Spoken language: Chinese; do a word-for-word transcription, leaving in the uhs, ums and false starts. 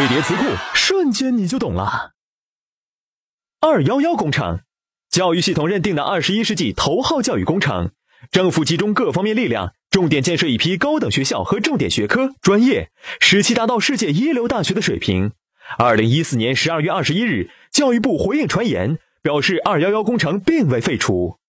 飞碟词库，瞬间你就懂了。二一一工程，教育系统认定的二十一世纪头号教育工程，政府集中各方面力量，重点建设一批高等学校和重点学科、专业，使其达到世界一流大学的水平。二零一四年十二月二十一日，教育部回应传言，表示二一一工程并未废除。